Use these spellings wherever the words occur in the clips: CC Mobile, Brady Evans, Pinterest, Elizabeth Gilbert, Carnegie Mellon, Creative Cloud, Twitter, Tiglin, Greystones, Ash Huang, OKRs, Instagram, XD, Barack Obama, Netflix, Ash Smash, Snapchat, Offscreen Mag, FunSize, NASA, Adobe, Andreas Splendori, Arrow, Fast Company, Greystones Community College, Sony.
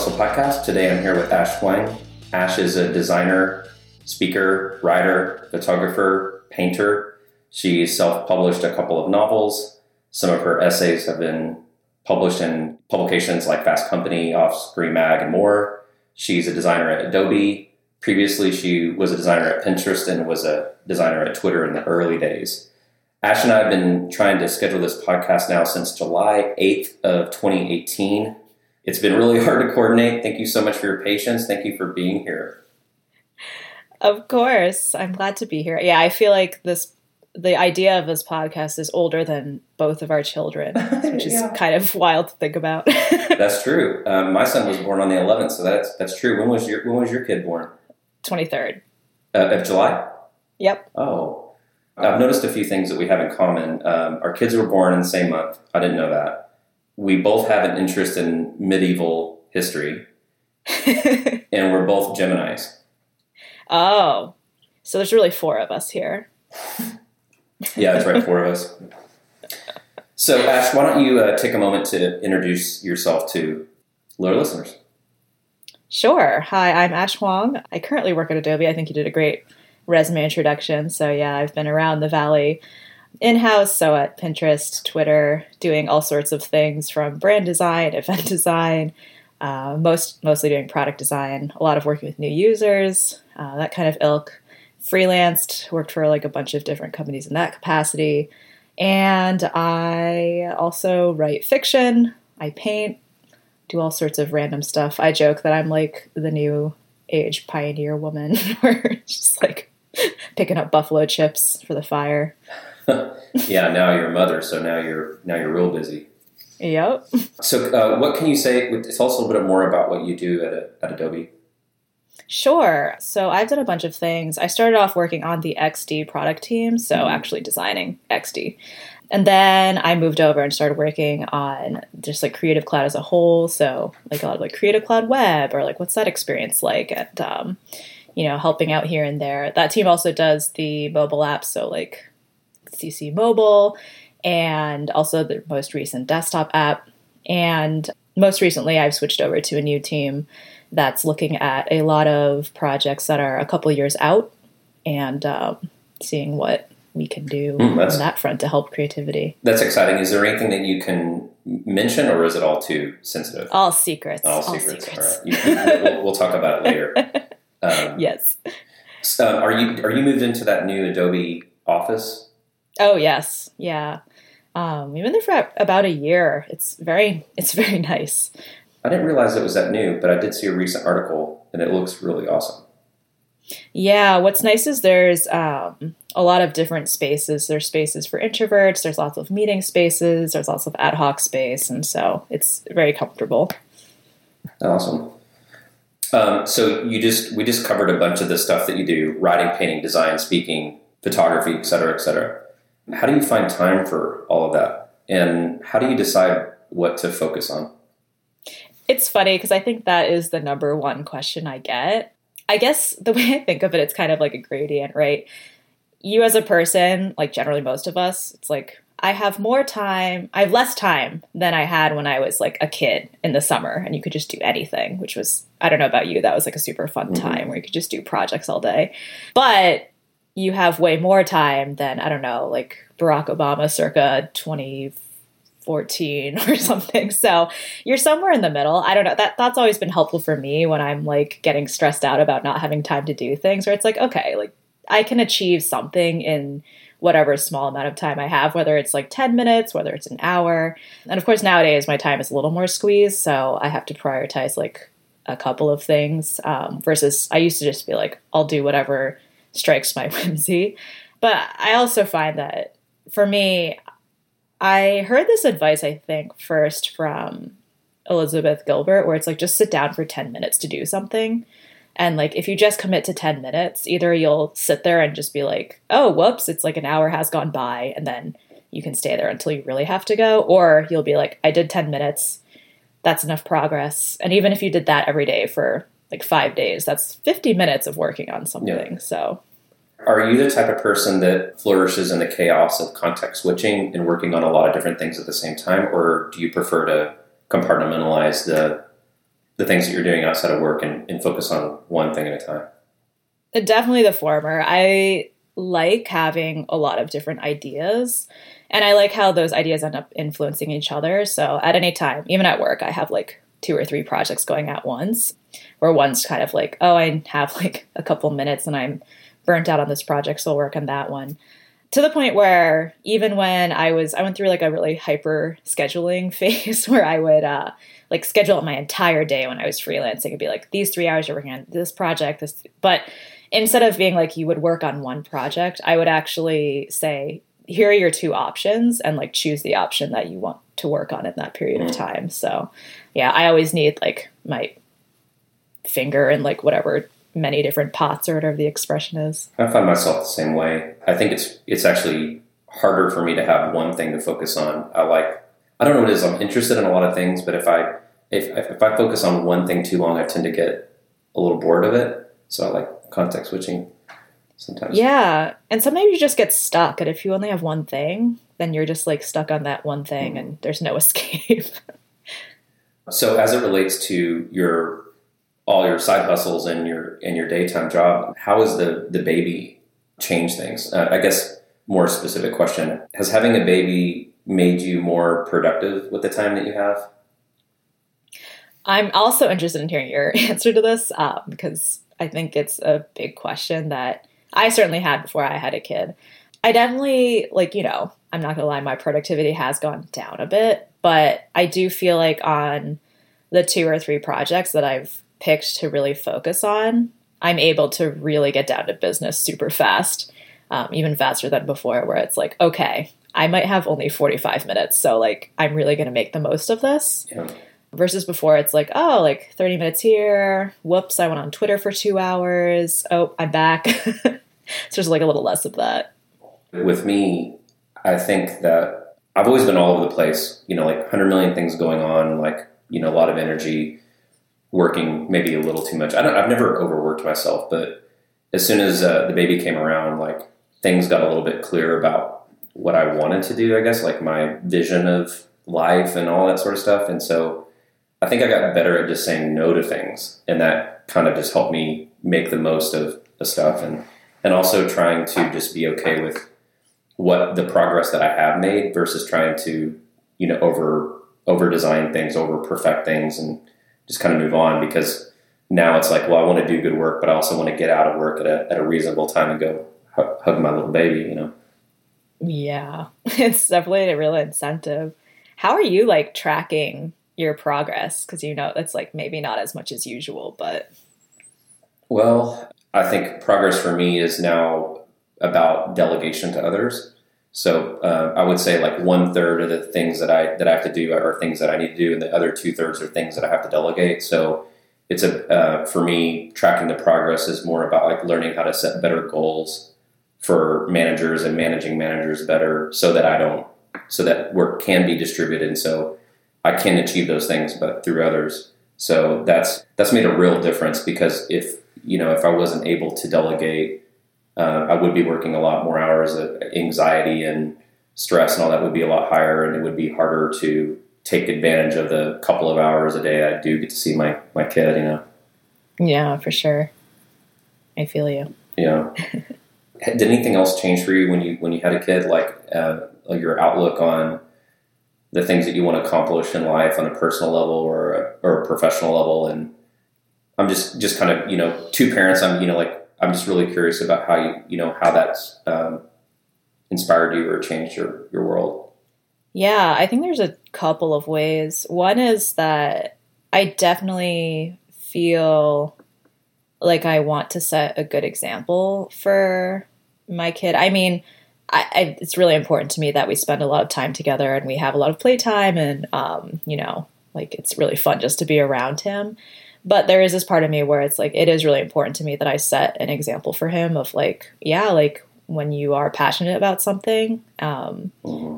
Hustle podcast. Today I'm here with Ash Huang. Ash is a designer, speaker, writer, photographer, painter. She self-published a couple of novels. Some of her essays have been published in publications like Fast Company, Offscreen Mag, and more. She's a designer at Adobe. Previously, she was a designer at Pinterest and was a designer at Twitter in the early days. Ash and I have been trying to schedule this podcast now since July 8th of 2018. It's been really hard to coordinate. Thank you so much for your patience. Thank you for being here. Of course. I'm glad to be here. Yeah, I feel like the idea of this podcast is older than both of our children, which is kind of wild to think about. That's true. My son was born on the 11th, so that's true. When was your kid born? 23rd. Of July? Yep. Oh. I've noticed a few things that we have in common. Our kids were born in the same month. I didn't know that. We both have an interest in medieval history, and we're both Geminis. Oh, so there's really four of us here. Yeah, that's right, four of us. So, Ash, why don't you take a moment to introduce yourself to our listeners? Sure. Hi, I'm Ash Huang. I currently work at Adobe. I think you did a great resume introduction. So, yeah, I've been around the Valley in-house, so at Pinterest, Twitter, doing all sorts of things from brand design, event design, mostly doing product design, a lot of working with new users, that kind of ilk. Freelanced, worked for like a bunch of different companies in that capacity. And I also write fiction, I paint, do all sorts of random stuff. I joke that I'm like the new age pioneer woman, or just like picking up buffalo chips for the fire. Yeah, now you're a mother, so now you're real busy. Yep. So what can you say? Tell us a little bit more about what you do at Adobe. Sure. So I've done a bunch of things. I started off working on the XD product team, so actually designing XD. And then I moved over and started working on just like Creative Cloud as a whole. So like a lot of like Creative Cloud Web, or like what's that experience like, and helping out here and there. That team also does the mobile apps, so like CC Mobile, and also the most recent desktop app. And most recently, I've switched over to a new team that's looking at a lot of projects that are a couple years out, and seeing what we can do on that front to help creativity. That's exciting. Is there anything that you can mention, or is it all too sensitive? All secrets. All secrets. All right. We'll talk about it later. Yes. So are you moved into that new Adobe office? Oh, yes. Yeah. We've been there for about a year. It's very nice. I didn't realize it was that new, but I did see a recent article, and it looks really awesome. Yeah, what's nice is there's a lot of different spaces. There's spaces for introverts. There's lots of meeting spaces. There's lots of ad hoc space, and so it's very comfortable. Awesome. So we just covered a bunch of the stuff that you do: writing, painting, design, speaking, photography, et cetera, et cetera. How do you find time for all of that, and how do you decide what to focus on? It's funny because I think that is the number one question I get. I guess the way I think of it, it's kind of like a gradient, right? You as a person, like generally most of us, it's like I have less time than I had when I was like a kid in the summer, and you could just do anything, which was, I don't know about you, that was like a super fun time where you could just do projects all day. But you have way more time than, I don't know, like Barack Obama circa 2014 or something. So you're somewhere in the middle. I don't know. That's always been helpful for me when I'm like getting stressed out about not having time to do things, where it's like, okay, like I can achieve something in whatever small amount of time I have, whether it's like 10 minutes, whether it's an hour. And of course, nowadays my time is a little more squeezed, so I have to prioritize like a couple of things versus I used to just be like, I'll do whatever strikes my whimsy. But I also find that for me, I heard this advice, I think, first from Elizabeth Gilbert, where it's like, just sit down for 10 minutes to do something. And like, if you just commit to 10 minutes, either you'll sit there and just be like, oh, whoops, it's like an hour has gone by, and then you can stay there until you really have to go. Or you'll be like, I did 10 minutes. That's enough progress. And even if you did that every day for like 5 days, that's 50 minutes of working on something. Yeah. So are you the type of person that flourishes in the chaos of context switching and working on a lot of different things at the same time, or do you prefer to compartmentalize the the things that you're doing outside of work and focus on one thing at a time? Definitely the former. I like having a lot of different ideas, and I like how those ideas end up influencing each other. So at any time, even at work, I have like 2 or 3 projects going at once, where one's kind of like, oh, I have like a couple minutes and I'm burnt out on this project, so I'll work on that one. To the point where even when I went through like a really hyper scheduling phase where I would like schedule my entire day when I was freelancing and be like, these 3 hours you're working on this project, this. But instead of being like, you would work on one project, I would actually say, here are your 2 options, and like choose the option that you want to work on in that period of time. So yeah, I always need like my finger and like whatever many different pots or whatever the expression is. I find myself the same way. I think it's actually harder for me to have one thing to focus on. I don't know what it is. I'm interested in a lot of things, but if I focus on one thing too long, I tend to get a little bored of it. So I like context switching sometimes. Yeah. And sometimes you just get stuck. And if you only have one thing, then you're just like stuck on that one thing and there's no escape. So as it relates to all your side hustles and your daytime job, how has the baby changed things? I guess more specific question, has having a baby made you more productive with the time that you have? I'm also interested in hearing your answer to this because I think it's a big question that I certainly had before I had a kid. I definitely, like, you know, I'm not going to lie, my productivity has gone down a bit, but I do feel like on the 2 or 3 projects that I've picked to really focus on, I'm able to really get down to business super fast, even faster than before, where it's like, okay, I might have only 45 minutes. So like, I'm really going to make the most of this. Yeah. Versus before it's like, oh, like 30 minutes here. Whoops. I went on Twitter for 2 hours. Oh, I'm back. So there's like a little less of that. With me, I think that I've always been all over the place, you know, like 100 million things going on, like, you know, a lot of energy, working maybe a little too much. I've never overworked myself, but as soon as the baby came around, like things got a little bit clearer about what I wanted to do, I guess, like my vision of life and all that sort of stuff. And so I think I got better at just saying no to things, and that kind of just helped me make the most of the stuff, and also trying to just be okay with what the progress that I have made versus trying to, you know, over design things, over perfect things, and just kind of move on, because now it's like, well, I want to do good work, but I also want to get out of work at a reasonable time and go hug my little baby, you know? Yeah, it's definitely a real incentive. How are you like tracking your progress? Because, you know, it's like maybe not as much as usual, but. Well, I think progress for me is now about delegation to others. So I would say like 1/3 of the things that I have to do are things that I need to do, and the other 2/3 are things that I have to delegate. So it's for me, tracking the progress is more about like learning how to set better goals for managers and managing managers better, so that work can be distributed, and so I can achieve those things, but through others. So that's made a real difference, because if I wasn't able to delegate, I would be working a lot more hours. Anxiety and stress and all that would be a lot higher, and it would be harder to take advantage of the couple of hours a day I do get to see my kid, you know? Yeah, for sure. I feel you. Yeah. Did anything else change for you when you had a kid, like your outlook on the things that you want to accomplish in life on a personal level or a professional level? And I'm just kind of, you know, 2 parents, I'm just really curious about how how that's inspired you or changed your world. Yeah, I think there's a couple of ways. One is that I definitely feel like I want to set a good example for my kid. I mean, it's really important to me that we spend a lot of time together and we have a lot of playtime, and like it's really fun just to be around him. But there is this part of me where it's like, it is really important to me that I set an example for him of like, yeah, like when you are passionate about something,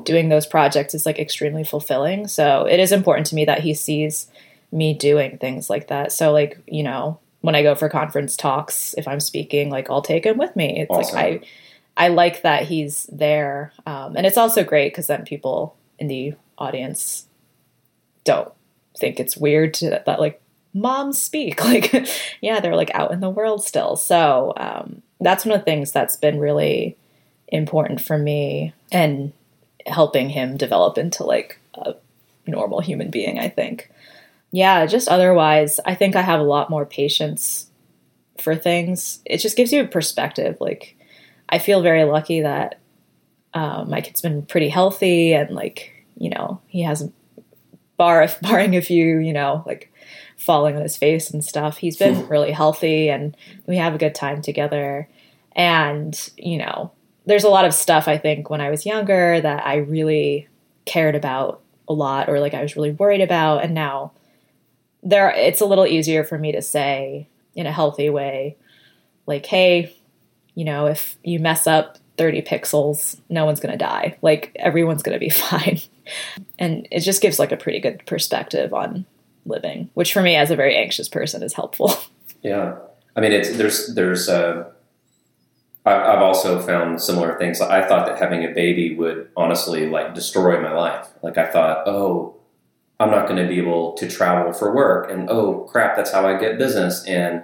doing those projects is like extremely fulfilling. So it is important to me that he sees me doing things like that. So like, you know, when I go for conference talks, if I'm speaking, like I'll take him with me. It's awesome. Like, I like that he's there. And it's also great because then people in the audience don't think it's weird that like, mom speak. Like, yeah, they're like out in the world still. So that's one of the things that's been really important for me and helping him develop into like a normal human being, I think. Yeah, just otherwise, I think I have a lot more patience for things. It just gives you a perspective. Like, I feel very lucky that my kid's been pretty healthy and, like, you know, he hasn't, barring a few, you know, like falling on his face and stuff, he's been really healthy and we have a good time together. And, you know, there's a lot of stuff I think when I was younger that I really cared about a lot, or like I was really worried about. And now it's a little easier for me to say in a healthy way, like, hey, you know, if you mess up 30 pixels, no one's going to die. Like, everyone's going to be fine. And it just gives like a pretty good perspective on living, which for me as a very anxious person is helpful. Yeah. I mean, I've also found similar things. Like, I thought that having a baby would honestly like destroy my life. Like, I thought, oh, I'm not going to be able to travel for work, and oh crap, that's how I get business. And,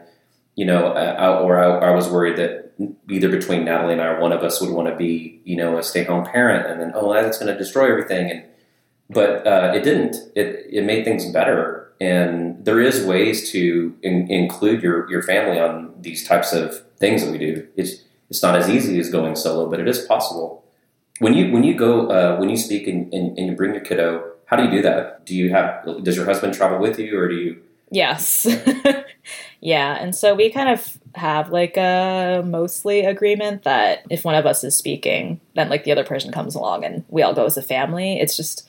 you know, I was worried that either between Natalie and I, one of us would want to be, you know, a stay-at-home parent, and then, oh, that's going to destroy everything. And, but it didn't. It made things better. And there is ways to include your family on these types of things that we do. It's not as easy as going solo, but it is possible. When you speak and you bring your kiddo, how do you do that? Does your husband travel with you, or do you? Yes. Yeah. And so we kind of have like a mostly agreement that if one of us is speaking, then like the other person comes along and we all go as a family. It's just,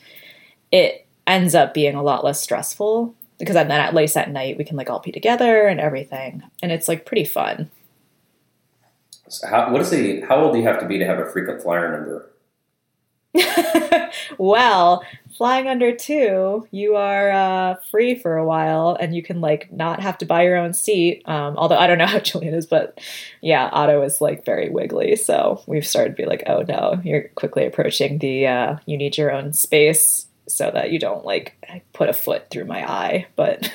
it ends up being a lot less stressful because then at least at night we can like all be together and everything. And it's like pretty fun. So how old do you have to be to have a frequent flyer number? Well, flying under 2, you are free for a while, and you can like not have to buy your own seat. Although I don't know how Julian is, but yeah, Otto is like very wiggly, so we've started to be like, oh no, you're quickly approaching the you need your own space so that you don't like put a foot through my eye. But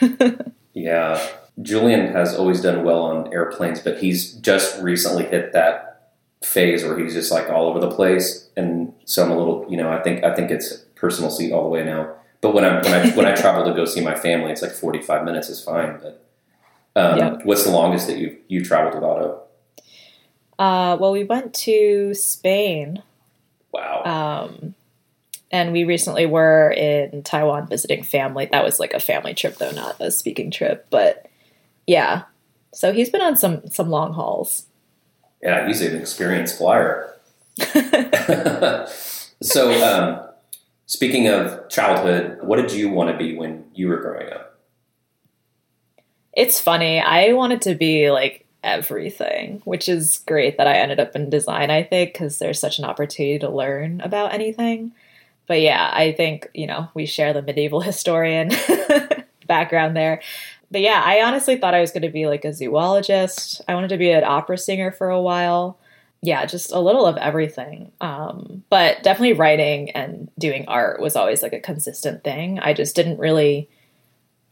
yeah, Julian has always done well on airplanes, but he's just recently hit that phase where he's just like all over the place. And so I'm a little, you know, I think it's personal seat all the way now. But when I travel to go see my family, it's like 45 minutes is fine. But yep. What's the longest that you traveled with Otto? Well, we went to Spain. Wow. And we recently were in Taiwan visiting family. That was like a family trip though, not a speaking trip, but yeah. So he's been on some long hauls. Yeah, he's an experienced flyer. So, speaking of childhood, what did you want to be when you were growing up? It's funny. I wanted to be like everything, which is great that I ended up in design, I think, because there's such an opportunity to learn about anything. But yeah, I think, you know, we share the medieval historian background there. But yeah, I honestly thought I was going to be like a zoologist. I wanted to be an opera singer for a while. Yeah, just a little of everything. But definitely writing and doing art was always like a consistent thing. I just didn't really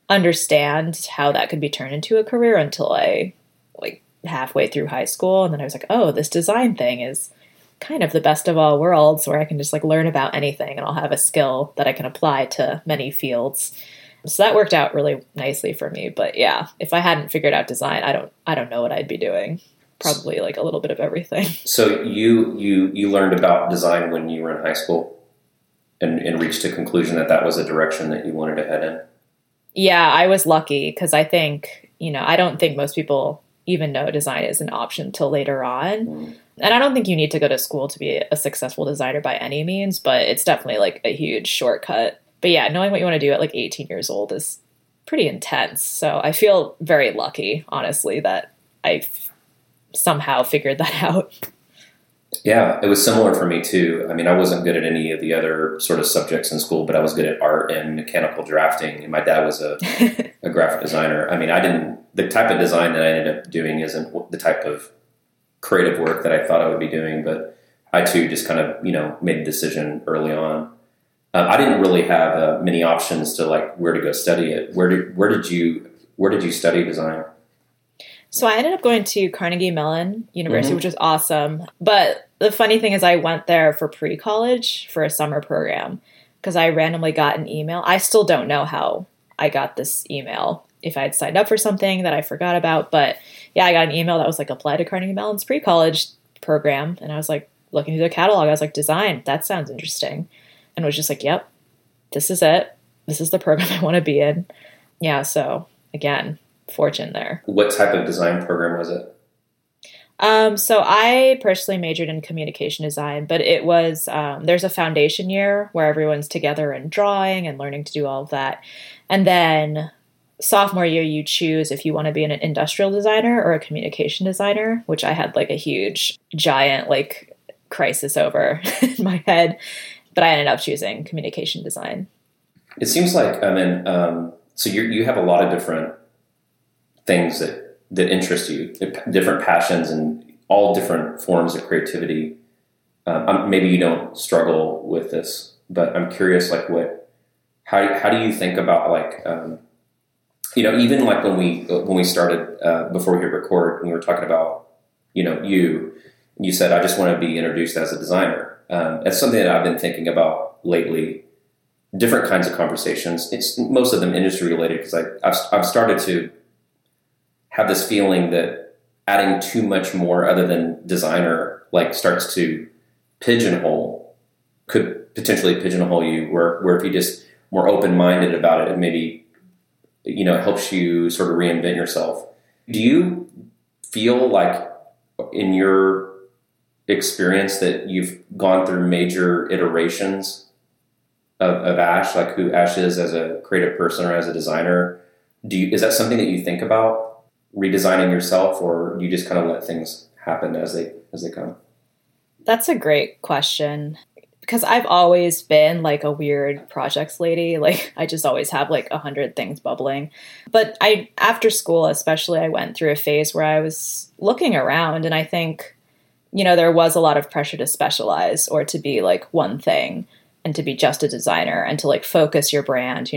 understand how that could be turned into a career until I like halfway through high school. And then I was like, oh, this design thing is kind of the best of all worlds where I can just like learn about anything and I'll have a skill that I can apply to many fields. So that worked out really nicely for me. But yeah, if I hadn't figured out design, I don't know what I'd be doing. Probably like a little bit of everything. So you learned about design when you were in high school and reached a conclusion that was a direction that you wanted to head in? Yeah, I was lucky because I think, you know, I don't think most people even know design is an option till later on. Mm. And I don't think you need to go to school to be a successful designer by any means, but it's definitely like a huge shortcut. But yeah, knowing what you want to do at like 18 years old is pretty intense. So I feel very lucky, honestly, that I somehow figured that out. Yeah, it was similar for me too. I mean, I wasn't good at any of the other sort of subjects in school, but I was good at art and mechanical drafting. And my dad was a graphic designer. I mean, the type of design that I ended up doing isn't the type of creative work that I thought I would be doing. But I too just kind of, you know, made a decision early on. I didn't really have many options to like where to go study it. Where did you Where did you study design? So I ended up going to Carnegie Mellon University, which was awesome. But the funny thing is I went there for pre-college for a summer program because I randomly got an email. I still don't know how I got this email, if I had signed up for something that I forgot about. But yeah, I got an email that was like, apply to Carnegie Mellon's pre-college program. And I was like, looking through the catalog, I was like, design, that sounds interesting. And I was just like, yep, this is it. This is the program I want to be in. Yeah, so again, fortune there. What type of design program was it? So I personally majored in communication design, but it was, there's a foundation year where everyone's together and drawing and learning to do all of that. And then sophomore year, you choose if you want to be an industrial designer or a communication designer, which I had like a huge, giant, like crisis over in my head, but I ended up choosing communication design. It seems like, I mean, so you have a lot of different things that interest you, different passions and all different forms of creativity. Maybe you don't struggle with this, but I'm curious, like how do you think about like, even like when we started, before we hit record, we were talking about, you said, I just want to be introduced as a designer. That's something that I've been thinking about lately, different kinds of conversations. It's most of them industry related because I've started to have this feeling that adding too much more other than designer, like starts to could potentially pigeonhole you where if you just more open-minded about it, it maybe, helps you sort of reinvent yourself. Do you feel like in your experience that you've gone through major iterations of Ash, like who Ash is as a creative person or as a designer? Is that something that you think about redesigning yourself, or you just kind of let things happen as they come? That's a great question because I've always been like a weird projects lady. Like I just always have like 100 things bubbling. But after school, especially, I went through a phase where I was looking around and I think, there was a lot of pressure to specialize or to be like one thing and to be just a designer and to like focus your brand,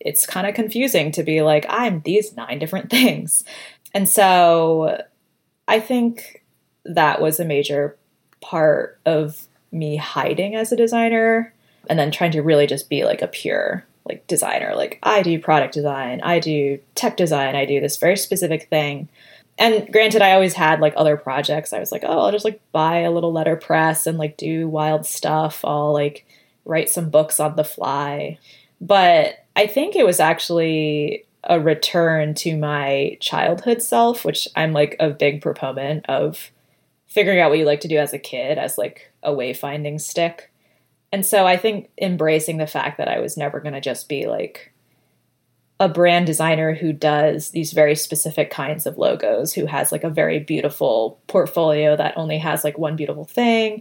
it's kind of confusing to be like, I'm these 9 different things. And so I think that was a major part of me hiding as a designer and then trying to really just be like a pure like designer. Like I do product design, I do tech design, I do this very specific thing. And granted, I always had like other projects. I was like, oh, I'll just like buy a little letterpress and like do wild stuff. I'll like write some books on the fly. But I think it was actually a return to my childhood self, which I'm like a big proponent of figuring out what you like to do as a kid as like a wayfinding stick. And so I think embracing the fact that I was never going to just be like a brand designer who does these very specific kinds of logos, who has like a very beautiful portfolio that only has like one beautiful thing.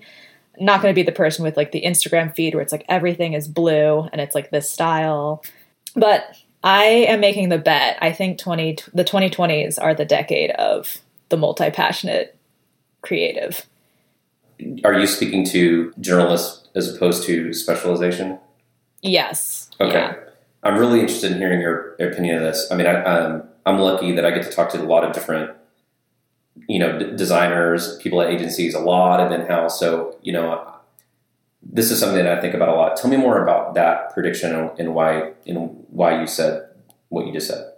Not going to be the person with like the Instagram feed where it's like everything is blue and it's like this style. But I am making the bet. I think the 2020s are the decade of the multi-passionate creative. Are you speaking to journalists as opposed to specialization? Yes. Okay. Yeah. I'm really interested in hearing your opinion of this. I mean, I'm lucky that I get to talk to a lot of different, designers, people at agencies, a lot of in-house. So, this is something that I think about a lot. Tell me more about that prediction and why you said what you just said.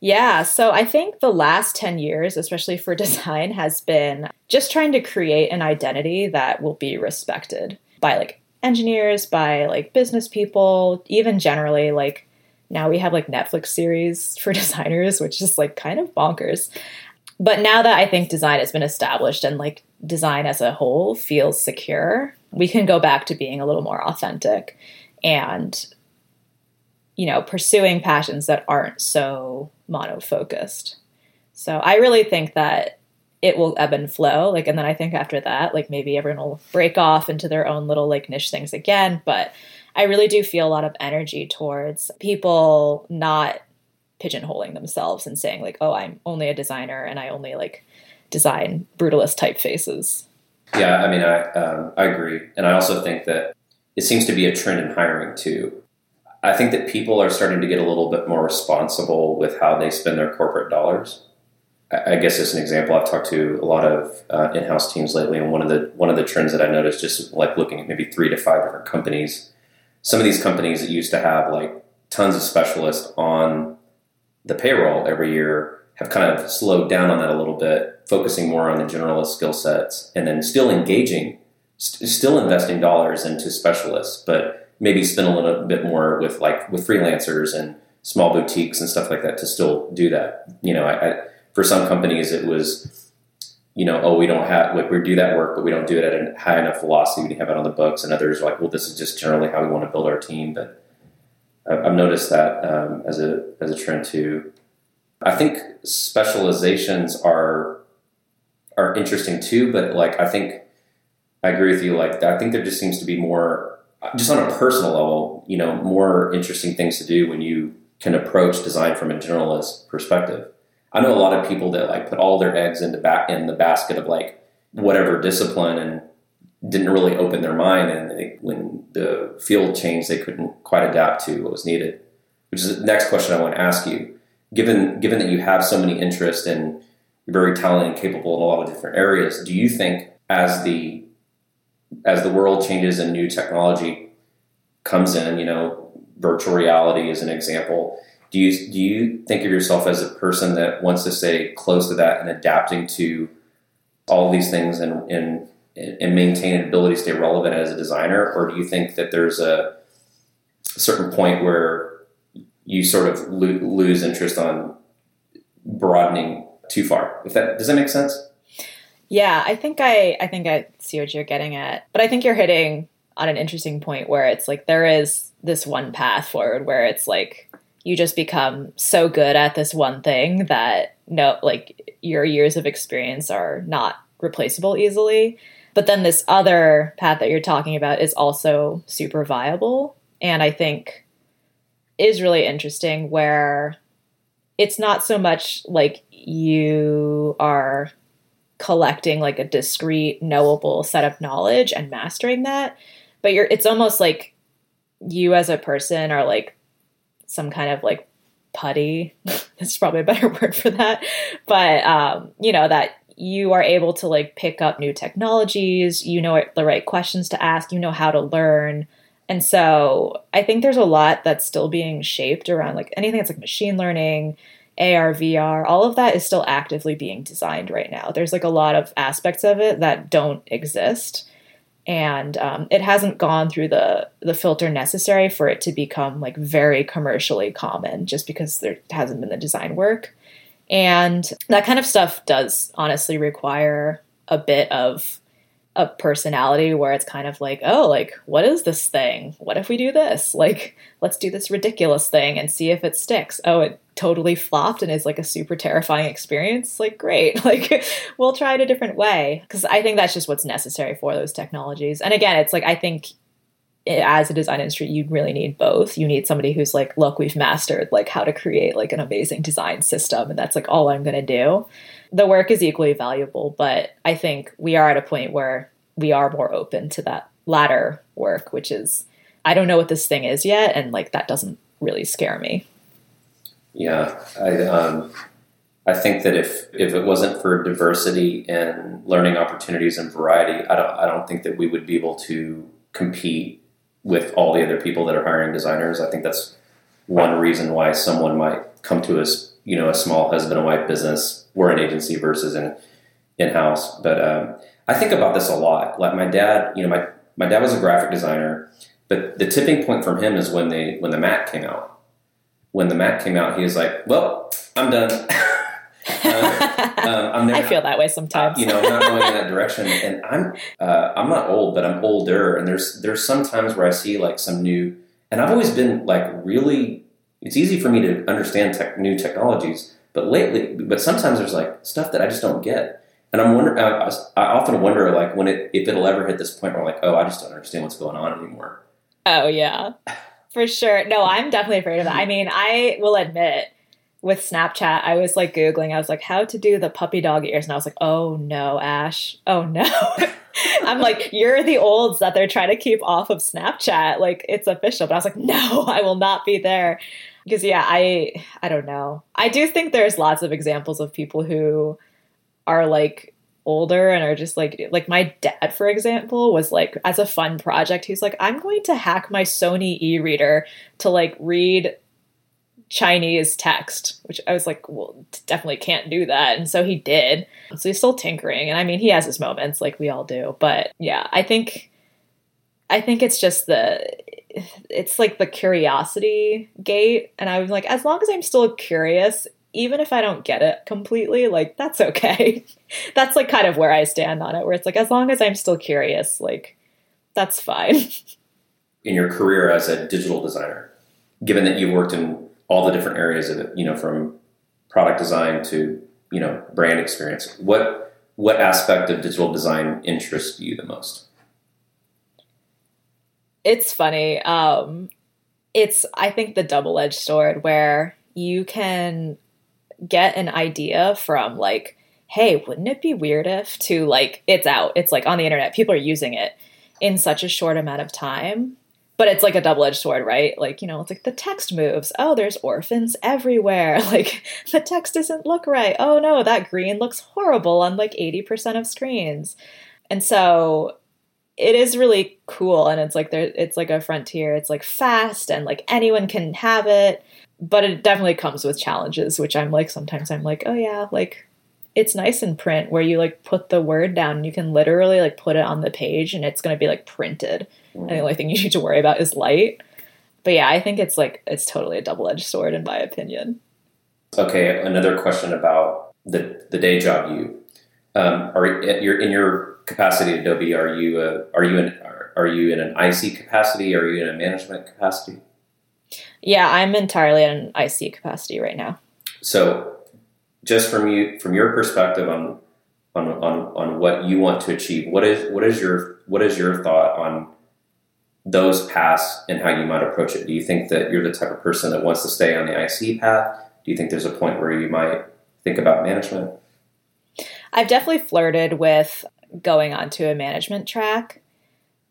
Yeah. So I think the last 10 years, especially for design, has been just trying to create an identity that will be respected by like engineers, by like business people, even generally like now we have like Netflix series for designers, which is like kind of bonkers. But now that I think design has been established and like design as a whole feels secure, we can go back to being a little more authentic and, pursuing passions that aren't so mono-focused. So I really think that it will ebb and flow. Like, and then I think after that, like maybe everyone will break off into their own little like niche things again. But I really do feel a lot of energy towards people not pigeonholing themselves and saying like, oh, I'm only a designer and I only like design brutalist typefaces. Yeah. I mean, I agree. And I also think that it seems to be a trend in hiring too. I think that people are starting to get a little bit more responsible with how they spend their corporate dollars. I guess as an example, I've talked to a lot of in-house teams lately, and one of the trends that I noticed, just like looking at maybe 3 to 5 different companies, some of these companies that used to have like tons of specialists on the payroll every year have kind of slowed down on that a little bit, focusing more on the generalist skill sets, and then still engaging, still investing dollars into specialists, but maybe spend a little bit more with freelancers and small boutiques and stuff like that to still do that. You know, for some companies, it was, you know, oh, we don't have, like, we do that work, but we don't do it at a high enough velocity to have it on the books. And others are like, well, this is just generally how we want to build our team. But I've noticed that as a trend too. I think specializations are interesting too, but like, I think I agree with you. Like, I think there just seems to be more, just on a personal level, you know, more interesting things to do when you can approach design from a generalist perspective. I know a lot of people that like put all their eggs in the basket of like whatever discipline and didn't really open their mind. And when the field changed, they couldn't quite adapt to what was needed, which is the next question I want to ask you. Given that you have so many interests and you're very talented and capable in a lot of different areas, do you think as the world changes and new technology comes in, you know, virtual reality is an example, Do you think of yourself as a person that wants to stay close to that and adapting to all these things and maintain an ability to stay relevant as a designer? Or do you think that there's a certain point where you sort of lose interest on broadening too far? Does that make sense? Yeah, I think I see what you're getting at. But I think you're hitting on an interesting point where it's like there is this one path forward where it's like you just become so good at this one thing that no, like your years of experience are not replaceable easily. But then this other path that you're talking about is also super viable. And I think is really interesting where it's not so much like you are collecting like a discrete, knowable set of knowledge and mastering that, but it's almost like you as a person are like some kind of like putty. That's probably a better word for that. But, you know, that you are able to like pick up new technologies, you know, the right questions to ask, you know, how to learn. And so I think there's a lot that's still being shaped around like anything that's like machine learning, AR, VR, all of that is still actively being designed right now. There's like a lot of aspects of it that don't exist. And it hasn't gone through the filter necessary for it to become like very commercially common just because there hasn't been the design work. And that kind of stuff does honestly require a bit of a personality where it's kind of like, oh, like, what is this thing? What if we do this? Like, let's do this ridiculous thing and see if it sticks. Oh, it totally flopped and is like a super terrifying experience. Like, great. Like, we'll try it a different way. Because I think that's just what's necessary for those technologies. And again, it's like, I think as a design industry, you really need both. You need somebody who's like, look, we've mastered like how to create like an amazing design system. And that's like all I'm going to do. The work is equally valuable, but I think we are at a point where we are more open to that latter work, which is, I don't know what this thing is yet. And like, that doesn't really scare me. Yeah. I think that if it wasn't for diversity and learning opportunities and variety, I don't think that we would be able to compete with all the other people that are hiring designers. I think that's one reason why someone might come to us, you know, a small husband and wife business or an agency versus an in-house. But I think about this a lot. Like my dad, you know, my dad was a graphic designer, but the tipping point from him is when the Mac came out. When the Mac came out, he was like, well, I'm done. I'm never, I feel that way sometimes. You know, I'm not going in that direction. And I'm not old, but I'm older. And there's some times where I see like some new, and I've always been like really, it's easy for me to understand new technologies, but sometimes there's like stuff that I just don't get. And I often wonder like if it'll ever hit this point where I'm like, oh, I just don't understand what's going on anymore. Oh yeah, for sure. No, I'm definitely afraid of that. I mean, I will admit with Snapchat, I was like Googling, I was like how to do the puppy dog ears. And I was like, oh no, Ash, oh no. I'm like, you're the olds that they're trying to keep off of Snapchat. Like, it's official. But I was like, no, I will not be there. Because, yeah, I don't know. I do think there's lots of examples of people who are, like, older and are just, like my dad, for example, was, like, as a fun project, he's like, I'm going to hack my Sony e-reader to, like, read Chinese text, which I was like, well, definitely can't do that. And so he did. So he's still tinkering. And I mean, he has his moments, like we all do. But yeah, I think it's just it's like the curiosity gate. And I was like, as long as I'm still curious, even if I don't get it completely, like, that's okay. That's like kind of where I stand on it, where it's like, as long as I'm still curious, like, that's fine. In your career as a digital designer, given that you've worked in all the different areas of it, you know, from product design to, you know, brand experience. What aspect of digital design interests you the most? It's funny. It's, I think, the double-edged sword where you can get an idea from, like, hey, wouldn't it be weird if, to, like, it's out. It's, like, on the internet. People are using it in such a short amount of time. But it's like a double-edged sword, right? Like, you know, it's like the text moves. Oh, there's orphans everywhere. Like, the text doesn't look right. Oh, no, that green looks horrible on like 80% of screens. And so it is really cool. And it's like there, it's like a frontier. It's like fast and like anyone can have it. But it definitely comes with challenges, which I'm like, sometimes I'm like, oh, yeah, like it's nice in print where you like put the word down. And you can literally like put it on the page and it's going to be like printed. And the only thing you need to worry about is light. But yeah, I think it's like, it's totally a double-edged sword in my opinion. Okay. Another question about the day job you, in your capacity at Adobe, are you in an IC capacity? Are you in a management capacity? Yeah, I'm entirely in an IC capacity right now. So just from your perspective on what you want to achieve, what is your thought on those paths and how you might approach it? Do you think that you're the type of person that wants to stay on the IC path? Do you think there's a point where you might think about management? I've definitely flirted with going onto a management track.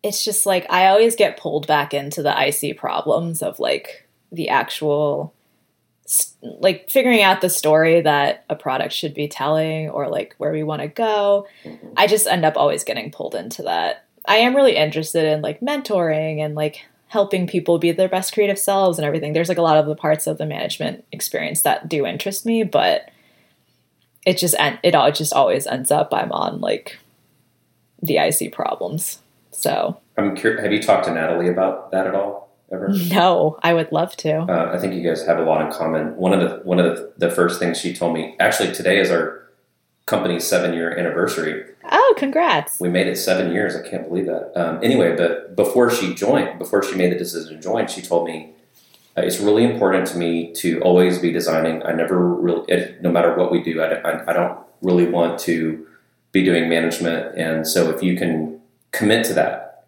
It's just like, I always get pulled back into the IC problems of like the actual, like figuring out the story that a product should be telling or like where we want to go. Mm-hmm. I just end up always getting pulled into that. I am really interested in like mentoring and like helping people be their best creative selves and everything. There's like a lot of the parts of the management experience that do interest me, but it just always ends up I'm on like the IC problems. So I'm curious, have you talked to Natalie about that at all ever? No, I would love to. I think you guys have a lot in common. One of the first things she told me, actually today is our company's 7-year anniversary. Oh, congrats. We made it 7 years. I can't believe that. Anyway, but before she made the decision to join, she told me, it's really important to me to always be designing. I never really, no matter what we do, I don't really want to be doing management. And so if you can commit to that,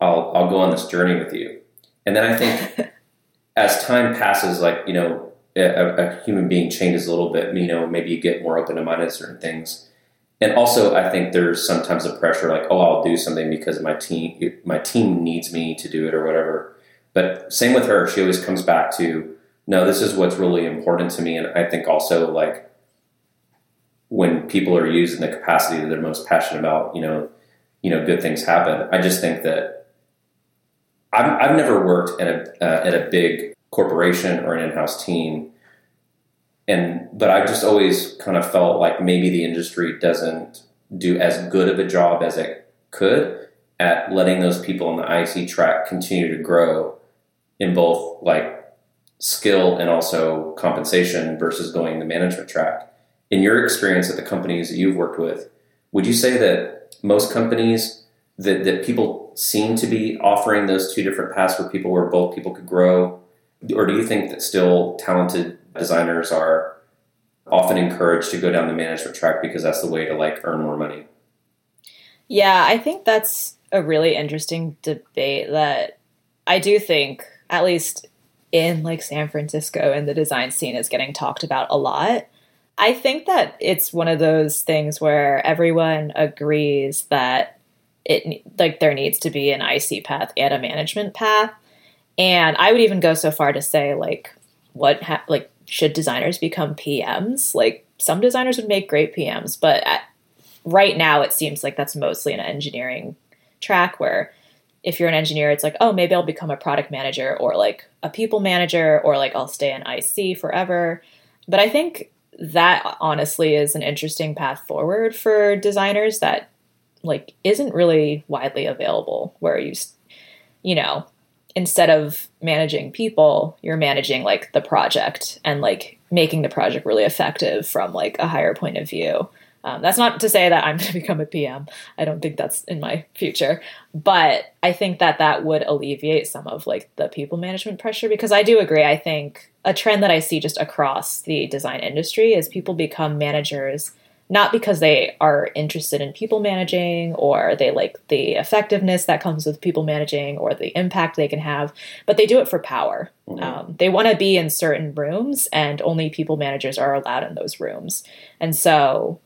I'll go on this journey with you. And then I think as time passes, like, you know, a human being changes a little bit, you know, maybe you get more open to mind at certain things. And also, I think there's sometimes a pressure like, oh, I'll do something because my team needs me to do it or whatever. But same with her. She always comes back to, no, this is what's really important to me. And I think also like when people are used in the capacity that they're most passionate about, you know, good things happen. I just think that I've never worked at a big corporation or an in-house team. But I just always kind of felt like maybe the industry doesn't do as good of a job as it could at letting those people on the IC track continue to grow in both like skill and also compensation versus going the management track. In your experience at the companies that you've worked with, would you say that most companies that people seem to be offering those two different paths where both people could grow? Or do you think that still talented designers are often encouraged to go down the management track because that's the way to like earn more money? Yeah, I think that's a really interesting debate that I do think, at least in like San Francisco and the design scene, is getting talked about a lot. I think that it's one of those things where everyone agrees that it like there needs to be an IC path and a management path. And I would even go so far to say, like, should designers become PMs? Like, some designers would make great PMs, but right now it seems like that's mostly an engineering track, where if you're an engineer, it's like, oh, maybe I'll become a product manager or like a people manager, or like I'll stay in IC forever. But I think that honestly is an interesting path forward for designers that like isn't really widely available, where you know, instead of managing people, you're managing like the project and like making the project really effective from like a higher point of view. That's not to say that I'm going to become a PM. I don't think that's in my future. But I think that that would alleviate some of like the people management pressure, because I do agree. I think a trend that I see just across the design industry is people become managers not because they are interested in people managing, or they like the effectiveness that comes with people managing or the impact they can have, but they do it for power. Mm-hmm. They want to be in certain rooms, and only people managers are allowed in those rooms. And so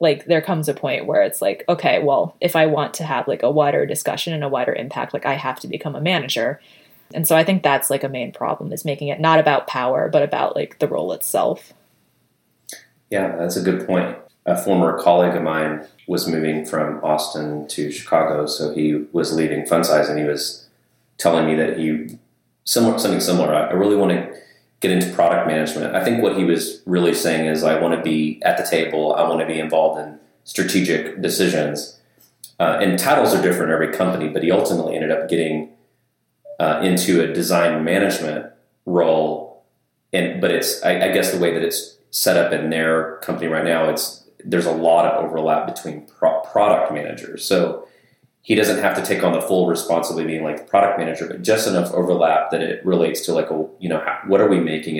like there comes a point where it's like, okay, well, if I want to have like a wider discussion and a wider impact, like I have to become a manager. And so I think that's like a main problem, is making it not about power, but about like the role itself. Yeah, that's a good point. A former colleague of mine was moving from Austin to Chicago, so he was leading FunSize, and he was telling me that something similar. I really want to get into product management. I think what he was really saying is, I want to be at the table. I want to be involved in strategic decisions. And titles are different in every company, but he ultimately ended up getting into a design management role. But it's, I guess, the way that it's set up in their company right now, there's a lot of overlap between product managers. So he doesn't have to take on the full responsibility being like the product manager, but just enough overlap that it relates to like, what are we making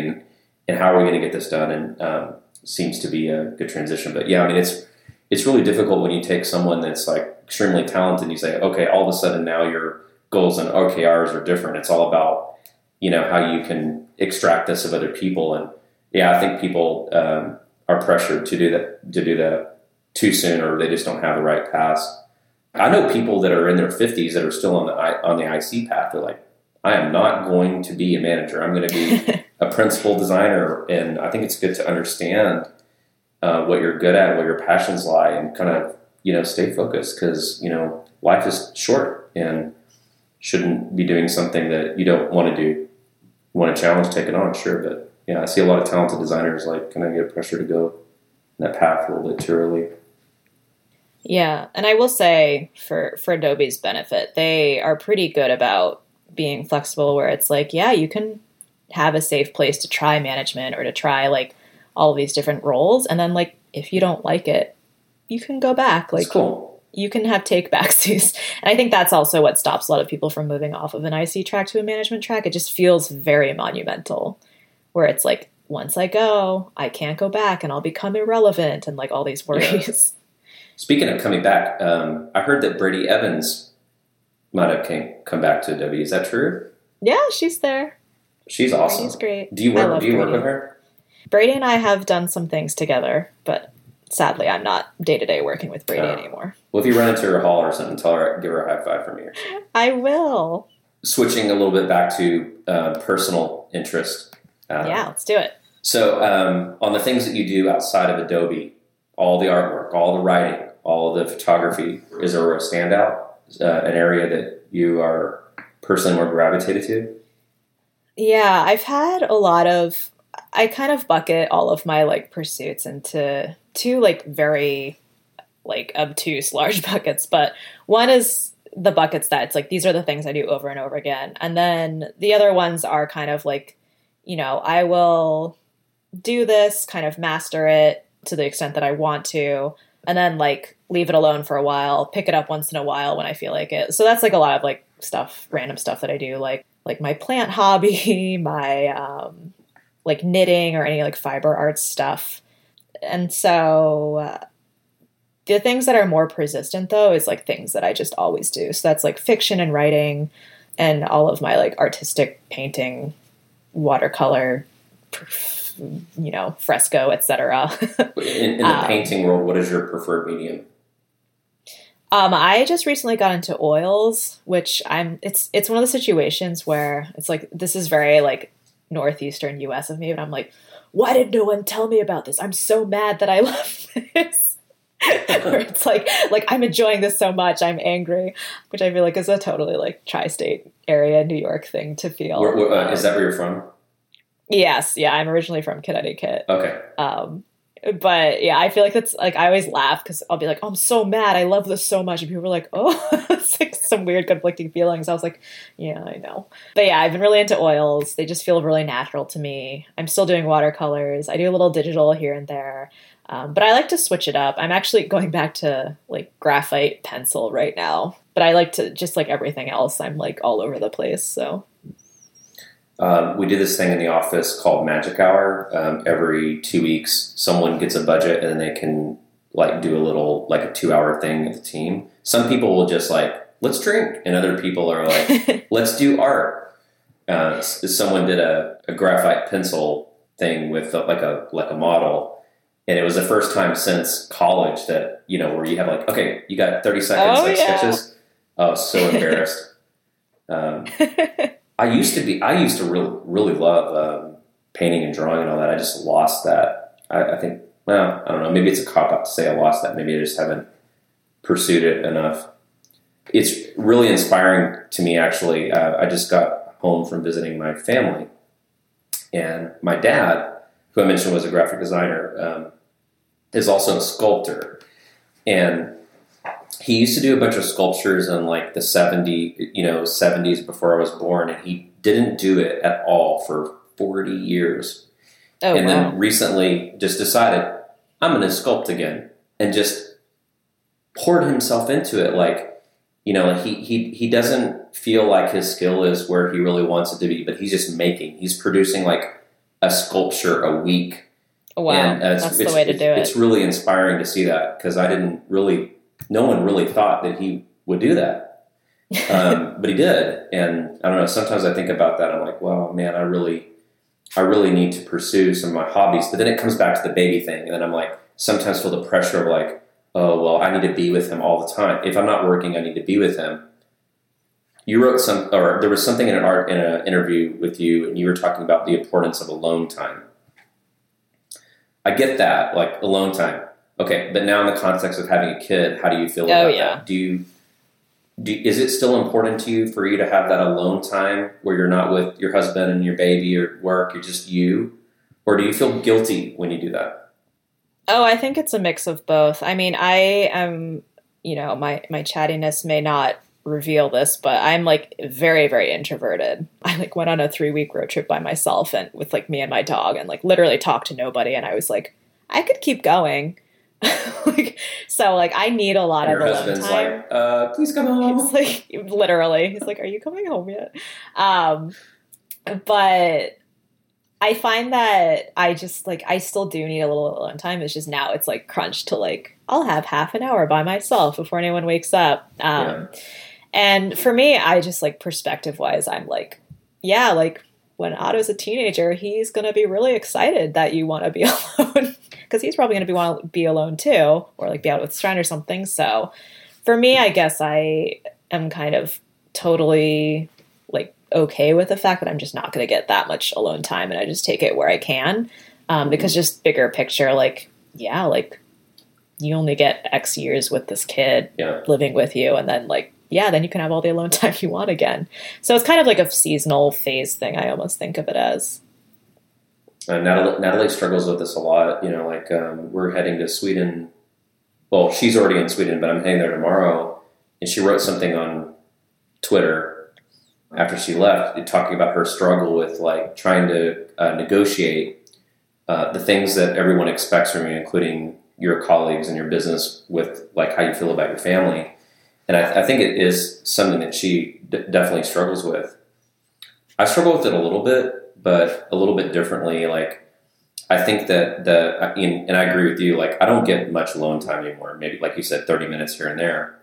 and how are we going to get this done? And seems to be a good transition. But yeah, I mean, it's really difficult when you take someone that's like extremely talented and you say, okay, all of a sudden now your goals and OKRs are different. It's all about, how you can extract this of other people. And yeah, I think people are pressured to do that too soon, or they just don't have the right path. I know people that are in their 50s that are still on the IC path. They're like, I am not going to be a manager. I'm going to be a principal designer. And I think it's good to understand what you're good at, what your passions lie, and kind of stay focused, because life is short and shouldn't be doing something that you don't want to do. You want a challenge, take it on, sure, but. Yeah, I see a lot of talented designers like kind of get pressure to go in that path a little bit too early. Yeah, and I will say for Adobe's benefit, they are pretty good about being flexible, where it's like, yeah, you can have a safe place to try management or to try like all of these different roles, and then like if you don't like it, you can go back. Like, that's cool. You can have take backsies. And I think that's also what stops a lot of people from moving off of an IC track to a management track. It just feels very monumental, where it's like, once I go, I can't go back and I'll become irrelevant, and like all these worries. Yeah. Speaking of coming back, I heard that Brady Evans might have come back to Adobe. Is that true? Yeah, she's there. She's awesome. She's great. Do you work with her? Brady and I have done some things together, but sadly I'm not day-to-day working with Brady anymore. Well, if you run into her hall or something, tell her, give her a high five from here. I will. Switching a little bit back to personal interest. Yeah, let's do it. So on the things that you do outside of Adobe, all the artwork, all the writing, all the photography, is there a standout, an area that you are personally more gravitated to? Yeah, I've had a lot of, I kind of bucket all of my like pursuits into two like very like obtuse large buckets, but one is the buckets that it's like, these are the things I do over and over again. And then the other ones are kind of like, I will do this, kind of master it to the extent that I want to, and then like leave it alone for a while, pick it up once in a while when I feel like it. So that's like a lot of like stuff, random stuff that I do, like my plant hobby, my like knitting or any like fiber arts stuff. And so the things that are more persistent though is like things that I just always do. So that's like fiction and writing and all of my like artistic painting, watercolor, fresco, etc. In the painting world, what is your preferred medium? I just recently got into oils, which it's one of the situations where it's like, this is very like Northeastern US of me, but I'm like, why did no one tell me about this? I'm so mad that I love this. Where it's like I'm enjoying this so much, I'm angry, which I feel like is a totally like tri-state area New York thing to feel. Is that where you're from? Yes. Yeah. I'm originally from Connecticut. Okay. But yeah, I feel like that's like, I always laugh because I'll be like, oh, I'm so mad, I love this so much. And people are like, oh, it's like some weird conflicting feelings. I was like, yeah, I know. But yeah, I've been really into oils. They just feel really natural to me. I'm still doing watercolors. I do a little digital here and there. But I like to switch it up. I'm actually going back to like graphite pencil right now, but I like to just like everything else, I'm like all over the place. So we do this thing in the office called Magic Hour. Every 2 weeks, someone gets a budget and then they can like do a little, like a 2 hour thing with the team. Some people will just like, let's drink. And other people are like, let's do art. Someone did a graphite pencil thing with like a model. And it was the first time since college that, you know, where you have like, okay, you got 30 seconds, sketches. Oh, so embarrassed. I used to really, really love painting and drawing and all that. I just lost that. I think, well, I don't know. Maybe it's a cop out to say I lost that. Maybe I just haven't pursued it enough. It's really inspiring to me, actually. I just got home from visiting my family, and my dad, who I mentioned was a graphic designer, is also a sculptor. And he used to do a bunch of sculptures in like the 70s before I was born, and he didn't do it at all for 40 years. Oh, and wow. Then recently just decided, I'm going to sculpt again, and just poured himself into it. Like, you know, he doesn't feel like his skill is where he really wants it to be, but he's just making, he's producing like a sculpture a week. Wow. And that's the way to do it. It's really inspiring to see that, because I didn't really... No one really thought that he would do that, but he did. And I don't know, sometimes I think about that. I'm like, well, man, I really need to pursue some of my hobbies. But then it comes back to the baby thing. And then I'm like, sometimes feel the pressure of like, oh, well, I need to be with him all the time. If I'm not working, I need to be with him. You wrote there was something in an interview with you, and you were talking about the importance of alone time. I get that, like alone time. Okay, but now in the context of having a kid, how do you feel about that? Is it still important to you for you to have that alone time where you're not with your husband and your baby or work, you're just you? Or do you feel guilty when you do that? Oh, I think it's a mix of both. I mean, I am, you know, my chattiness may not reveal this, but I'm like very, very introverted. I like went on a 3-week road trip by myself and with like me and my dog, and like literally talked to nobody. And I was like, I could keep going. Like, so like I need a lot of alone time. Like, please come home. He's like, literally, he's like, are you coming home yet? But I find that I just like, I still do need a little alone time. It's just now it's like crunched to like, I'll have half an hour by myself before anyone wakes up. And for me, I just like perspective wise, I'm like, yeah, like when Otto's a teenager, he's going to be really excited that you want to be alone. Because he's probably going to want to be alone too, or like be out with his friend or something. So for me, I guess I am kind of totally like okay with the fact that I'm just not going to get that much alone time, and I just take it where I can. Because just bigger picture, like, yeah, like you only get X years with this kid living with you, and then like, yeah, then you can have all the alone time you want again. So it's kind of like a seasonal phase thing, I almost think of it as. Natalie struggles with this a lot, you know, like, we're heading to Sweden. Well, she's already in Sweden, but I'm heading there tomorrow. And she wrote something on Twitter after she left, talking about her struggle with like trying to negotiate, the things that everyone expects from you, including your colleagues and your business, with like how you feel about your family. And I think it is something that she definitely struggles with. I struggle with it a little bit, but a little bit differently. Like, I think that and I agree with you, like, I don't get much alone time anymore. Maybe, like you said, 30 minutes here and there.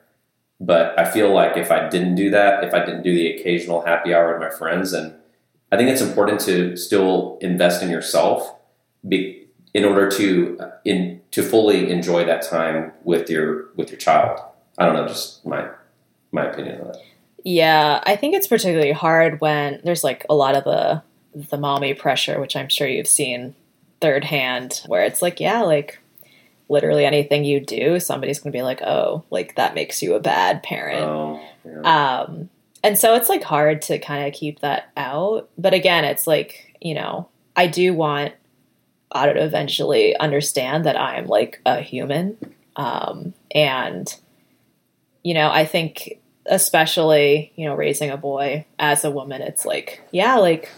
But I feel like if I didn't do that, if I didn't do the occasional happy hour with my friends, and I think it's important to still invest in yourself in order to fully enjoy that time with your child. I don't know, just my opinion on that. Yeah, I think it's particularly hard when there's like a lot of the mommy pressure, which I'm sure you've seen third hand, where it's like, yeah, like literally anything you do, somebody's going to be like, oh, like that makes you a bad parent. Oh, yeah. And so it's like hard to kind of keep that out. But again, it's like, you know, I do want Otto to eventually understand that I'm like a human. And, you know, I think especially, you know, raising a boy as a woman, it's like, yeah, like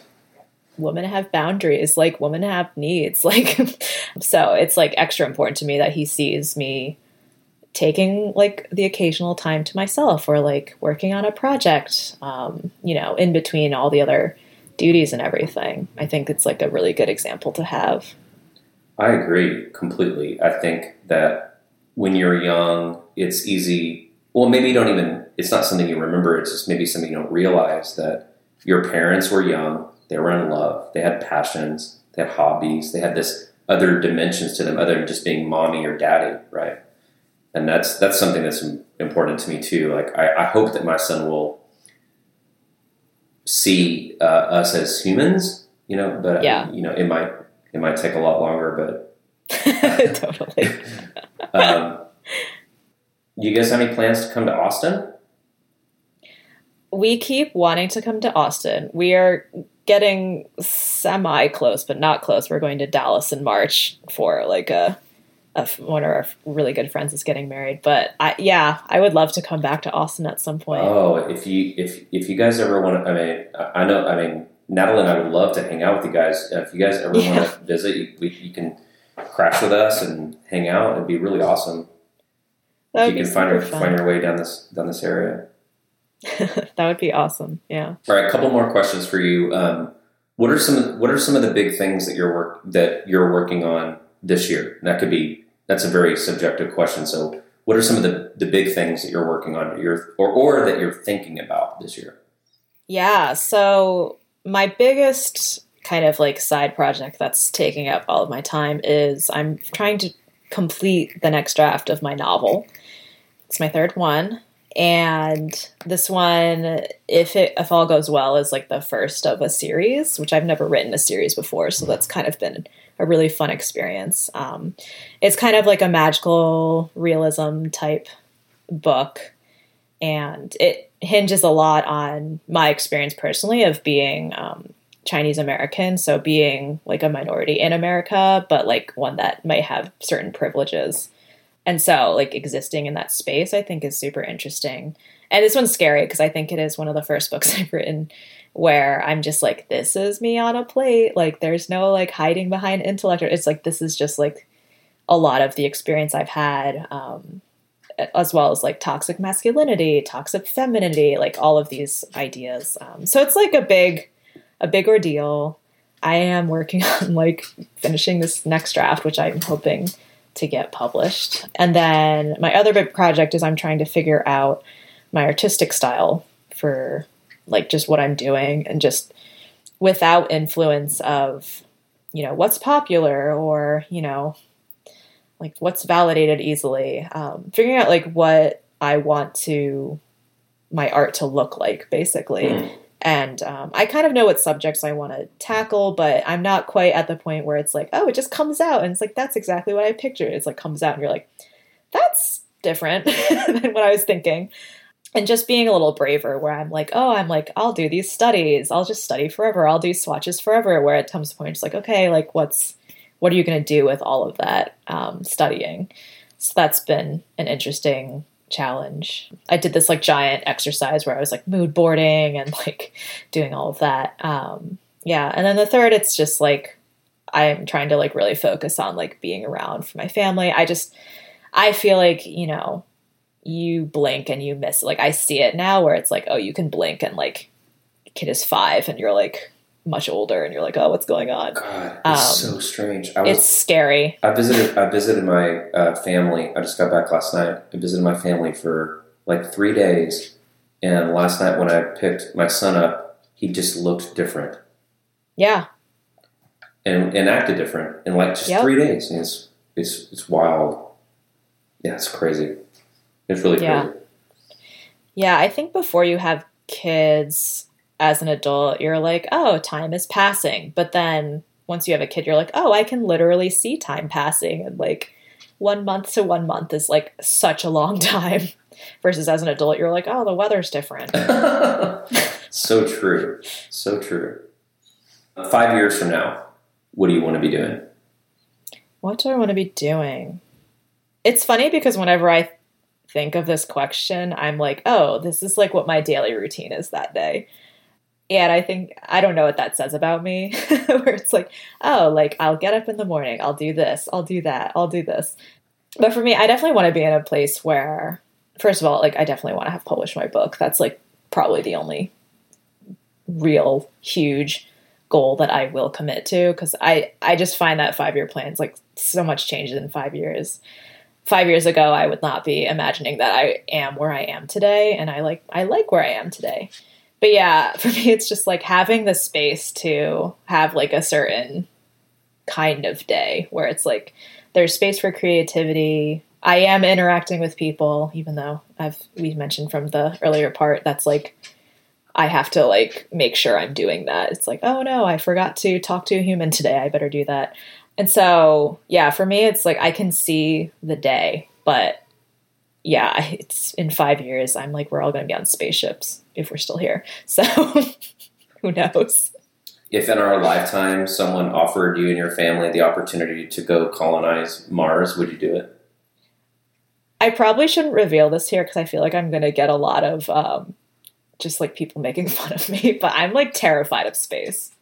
women have boundaries, like women have needs. Like, so it's like extra important to me that he sees me taking like the occasional time to myself or like working on a project, you know, in between all the other duties and everything. I think it's like a really good example to have. I agree completely. I think that when you're young, it's easy. Well, maybe you don't even, it's not something you remember. It's just maybe something you don't realize, that your parents were young. They were in love. They had passions. They had hobbies. They had this other dimensions to them other than just being mommy or daddy. Right. And that's something that's important to me too. Like I hope that my son will see us as humans, you know, but yeah. You know, it might take a lot longer, but totally. You guys have any plans to come to Austin? We keep wanting to come to Austin. We are getting semi-close, but not close. We're going to Dallas in March for like one of our really good friends is getting married, but I would love to come back to Austin at some point. Oh, if you guys ever want to, Natalie and I would love to hang out with you guys. If you guys ever want to visit, you can crash with us and hang out. It'd be really awesome. That would be super fun. If you can find your way down this area. That would be awesome. Yeah. All right. A couple more questions for you. What are some of the big things that you're working on this year? And that's a very subjective question. So what are some of the big things that you're working on or that you're thinking about this year? Yeah. So my biggest kind of like side project that's taking up all of my time is I'm trying to complete the next draft of my novel. It's my third one. And this one, if all goes well, is like the first of a series, which I've never written a series before. So that's kind of been a really fun experience. It's kind of like a magical realism type book. And it hinges a lot on my experience personally of being Chinese American. So being like a minority in America, but like one that might have certain privileges. And so like existing in that space, I think is super interesting. And this one's scary because I think it is one of the first books I've written where I'm just like, this is me on a plate. Like there's no like hiding behind intellect. It's like, this is just like a lot of the experience I've had, as well as like toxic masculinity, toxic femininity, like all of these ideas. So it's like a big ordeal. I am working on like finishing this next draft, which I'm hoping to get published. And then my other big project is I'm trying to figure out my artistic style for like just what I'm doing and just without influence of, you know, what's popular or, you know, like what's validated easily. Figuring out like what I want my art to look like basically. Mm. And I kind of know what subjects I want to tackle, but I'm not quite at the point where it's like, oh, it just comes out. And it's like, that's exactly what I pictured. It's like comes out and you're like, that's different than what I was thinking. And just being a little braver where I'm like, oh, I'm like, I'll do these studies. I'll just study forever. I'll do swatches forever. Where it comes to a point, it's like, okay, like what are you going to do with all of that studying? So that's been an interesting challenge. I did this like giant exercise where I was like mood boarding and like doing all of that. And then the third, it's just like, I'm trying to like really focus on like being around for my family. I feel like, you know, you blink and you miss it. Like I see it now where it's like, oh, you can blink and like kid is 5 and you're like much older and you're like, oh, what's going on? God, it's so strange. It's scary. I visited my family. I just got back last night. I visited my family for like 3 days. And last night when I picked my son up, he just looked different. Yeah. And acted different in like just 3 days. And it's wild. Yeah, it's crazy. It's really cool. Yeah, I think before you have kids as an adult, you're like, oh, time is passing. But then once you have a kid, you're like, oh, I can literally see time passing. And like 1 month to 1 month is like such a long time. Versus as an adult, you're like, oh, the weather's different. So true. So true. 5 years from now, what do you want to be doing? What do I want to be doing? It's funny because whenever I think of this question, I'm like, oh, this is like what my daily routine is that day. And I think, I don't know what that says about me, where it's like, oh, like I'll get up in the morning, I'll do this, I'll do that, I'll do this. But for me, I definitely want to be in a place where, first of all, like I definitely want to have published my book. That's like probably the only real huge goal that I will commit to, because I just find that 5-year plans, like so much changes in 5 years. 5 years ago, I would not be imagining that I am where I am today, and I like where I am today. But yeah, for me, it's just like having the space to have like a certain kind of day where it's like there's space for creativity. I am interacting with people, even though we mentioned from the earlier part, that's like I have to like make sure I'm doing that. It's like, oh no, I forgot to talk to a human today. I better do that. And so, yeah, for me, it's like I can see the day, but yeah, it's in 5 years, I'm like, we're all going to be on spaceships if we're still here. So who knows? If in our lifetime someone offered you and your family the opportunity to go colonize Mars, would you do it? I probably shouldn't reveal this here because I feel like I'm going to get a lot of just like people making fun of me, but I'm like terrified of space.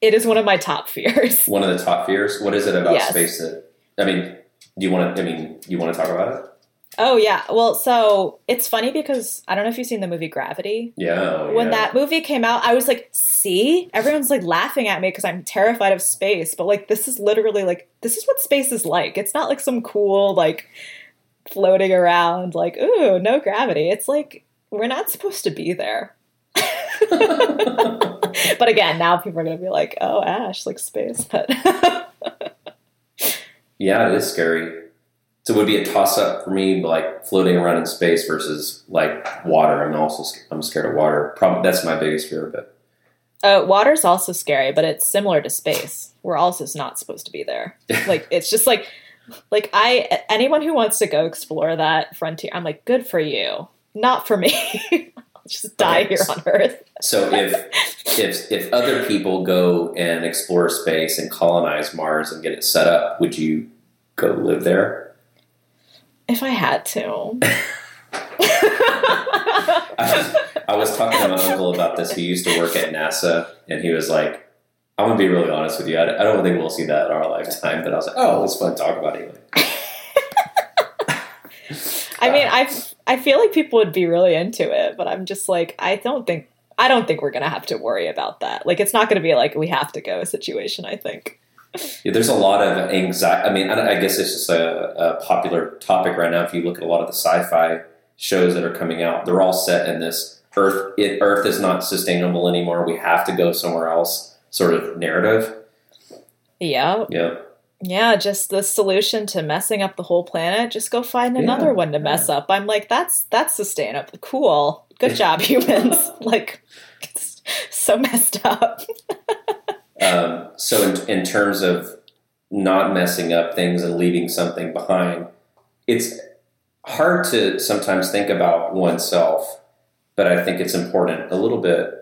It is one of my top fears. One of the top fears? What is it about space that, do you want to talk about it? Oh yeah. Well, so it's funny because I don't know if you've seen the movie Gravity. Yeah. When that movie came out, I was like, see, everyone's like laughing at me because I'm terrified of space. But like, this is literally like, this is what space is like. It's not like some cool, like floating around, like, ooh, no gravity. It's like, we're not supposed to be there. But again, now people are going to be like, oh, Ash, like space. But yeah, it is scary. So it would be a toss-up for me, like floating around in space versus like water. I'm scared of water. Probably that's my biggest fear of it. Water's also scary, but it's similar to space. We're also not supposed to be there. Like it's just like anyone who wants to go explore that frontier, I'm like, good for you. Not for me. Just die here on Earth. So if other people go and explore space and colonize Mars and get it set up, would you go live there? If I had to. I was talking to my uncle about this. He used to work at NASA, and he was like, I'm going to be really honest with you. I don't think we'll see that in our lifetime. But I was like, oh, it's fun to talk about it. I mean, I feel like people would be really into it, but I'm just like, I don't think we're going to have to worry about that. Like, it's not going to be like we have to go situation, I think. Yeah, there's a lot of anxiety. I mean, I guess it's just a popular topic right now. If you look at a lot of the sci-fi shows that are coming out, they're all set in this Earth is not sustainable anymore. We have to go somewhere else sort of narrative. Yeah. Yeah. Yeah, just the solution to messing up the whole planet, just go find another one to mess up. I'm like, that's sustainable. Cool. Good job, humans. Like, it's so messed up. So in terms of not messing up things and leaving something behind, it's hard to sometimes think about oneself, but I think it's important a little bit.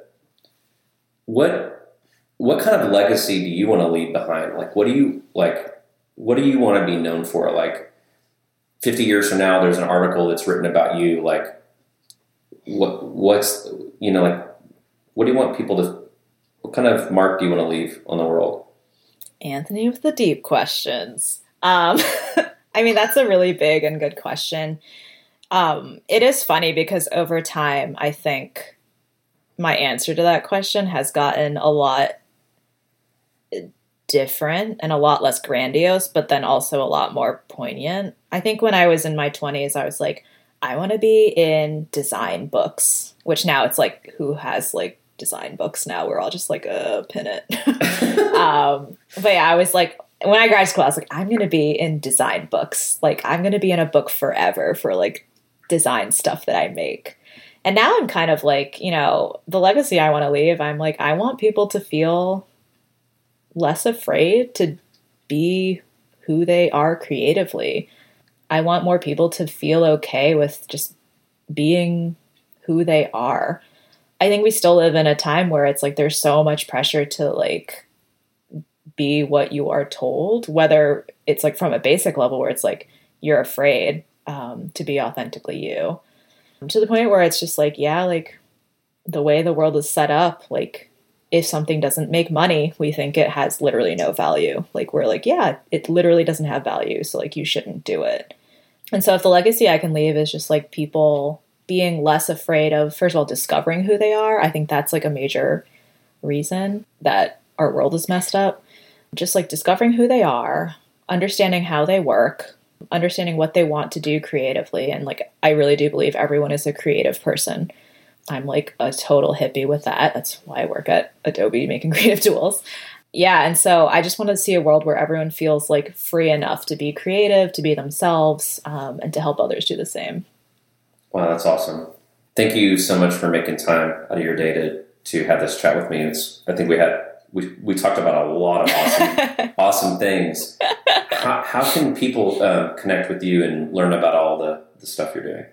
What kind of legacy do you want to leave behind? Like, what do you want to be known for? Like 50 years from now, there's an article that's written about you. Like what do you want people to, what kind of mark do you want to leave on the world? Anthony with the deep questions. I mean, that's a really big and good question. It is funny because over time, I think, my answer to that question has gotten a lot different and a lot less grandiose, but then also a lot more poignant. I think when I was in my 20s, I was like, I want to be in design books, which now it's like, who has like design books now? We're all just like, pin it. But yeah, I was like, when I graduated school, I was like, I'm going to be in design books. Like, I'm going to be in a book forever for like design stuff that I make. And now I'm kind of like, you know, the legacy I want to leave, I'm like, I want people to feel less afraid to be who they are creatively. I want more people to feel okay with just being who they are. I think we still live in a time where it's like there's so much pressure to like be what you are told, whether it's like from a basic level where it's like you're afraid to be authentically you, to the point where it's just like, yeah, like the way the world is set up, like if something doesn't make money, we think it has literally no value. Like we're like, yeah, it literally doesn't have value. So like you shouldn't do it. And so if the legacy I can leave is just like people being less afraid of, first of all, discovering who they are. I think that's like a major reason that our world is messed up. Just like discovering who they are, understanding how they work, understanding what they want to do creatively. And like, I really do believe everyone is a creative person. I'm like a total hippie with that. That's why I work at Adobe making creative tools. Yeah. And so I just want to see a world where everyone feels like free enough to be creative, to be themselves, and to help others do the same. Wow, that's awesome. Thank you so much for making time out of your day to have this chat with me. I think we talked about a lot of awesome things. How can people connect with you and learn about all the stuff you're doing?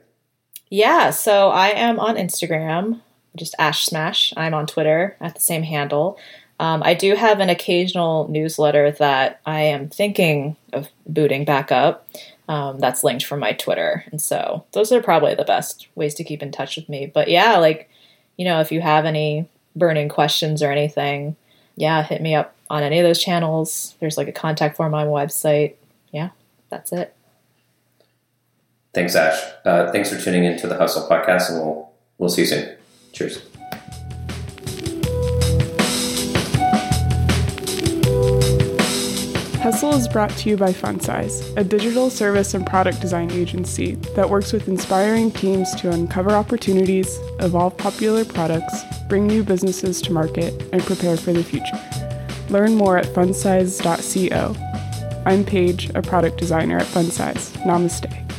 Yeah, so I am on Instagram, just Ash Smash. I'm on Twitter at the same handle. I do have an occasional newsletter that I am thinking of booting back up. That's linked from my Twitter. And so those are probably the best ways to keep in touch with me. But yeah, like, you know, if you have any burning questions or anything, yeah, hit me up on any of those channels. There's like a contact form on my website. Yeah, that's it. Thanks, Ash. Thanks for tuning into the Hustle Podcast, and we'll see you soon. Cheers. Hustle is brought to you by FunSize, a digital service and product design agency that works with inspiring teams to uncover opportunities, evolve popular products, bring new businesses to market, and prepare for the future. Learn more at funsize.co. I'm Paige, a product designer at FunSize. Namaste.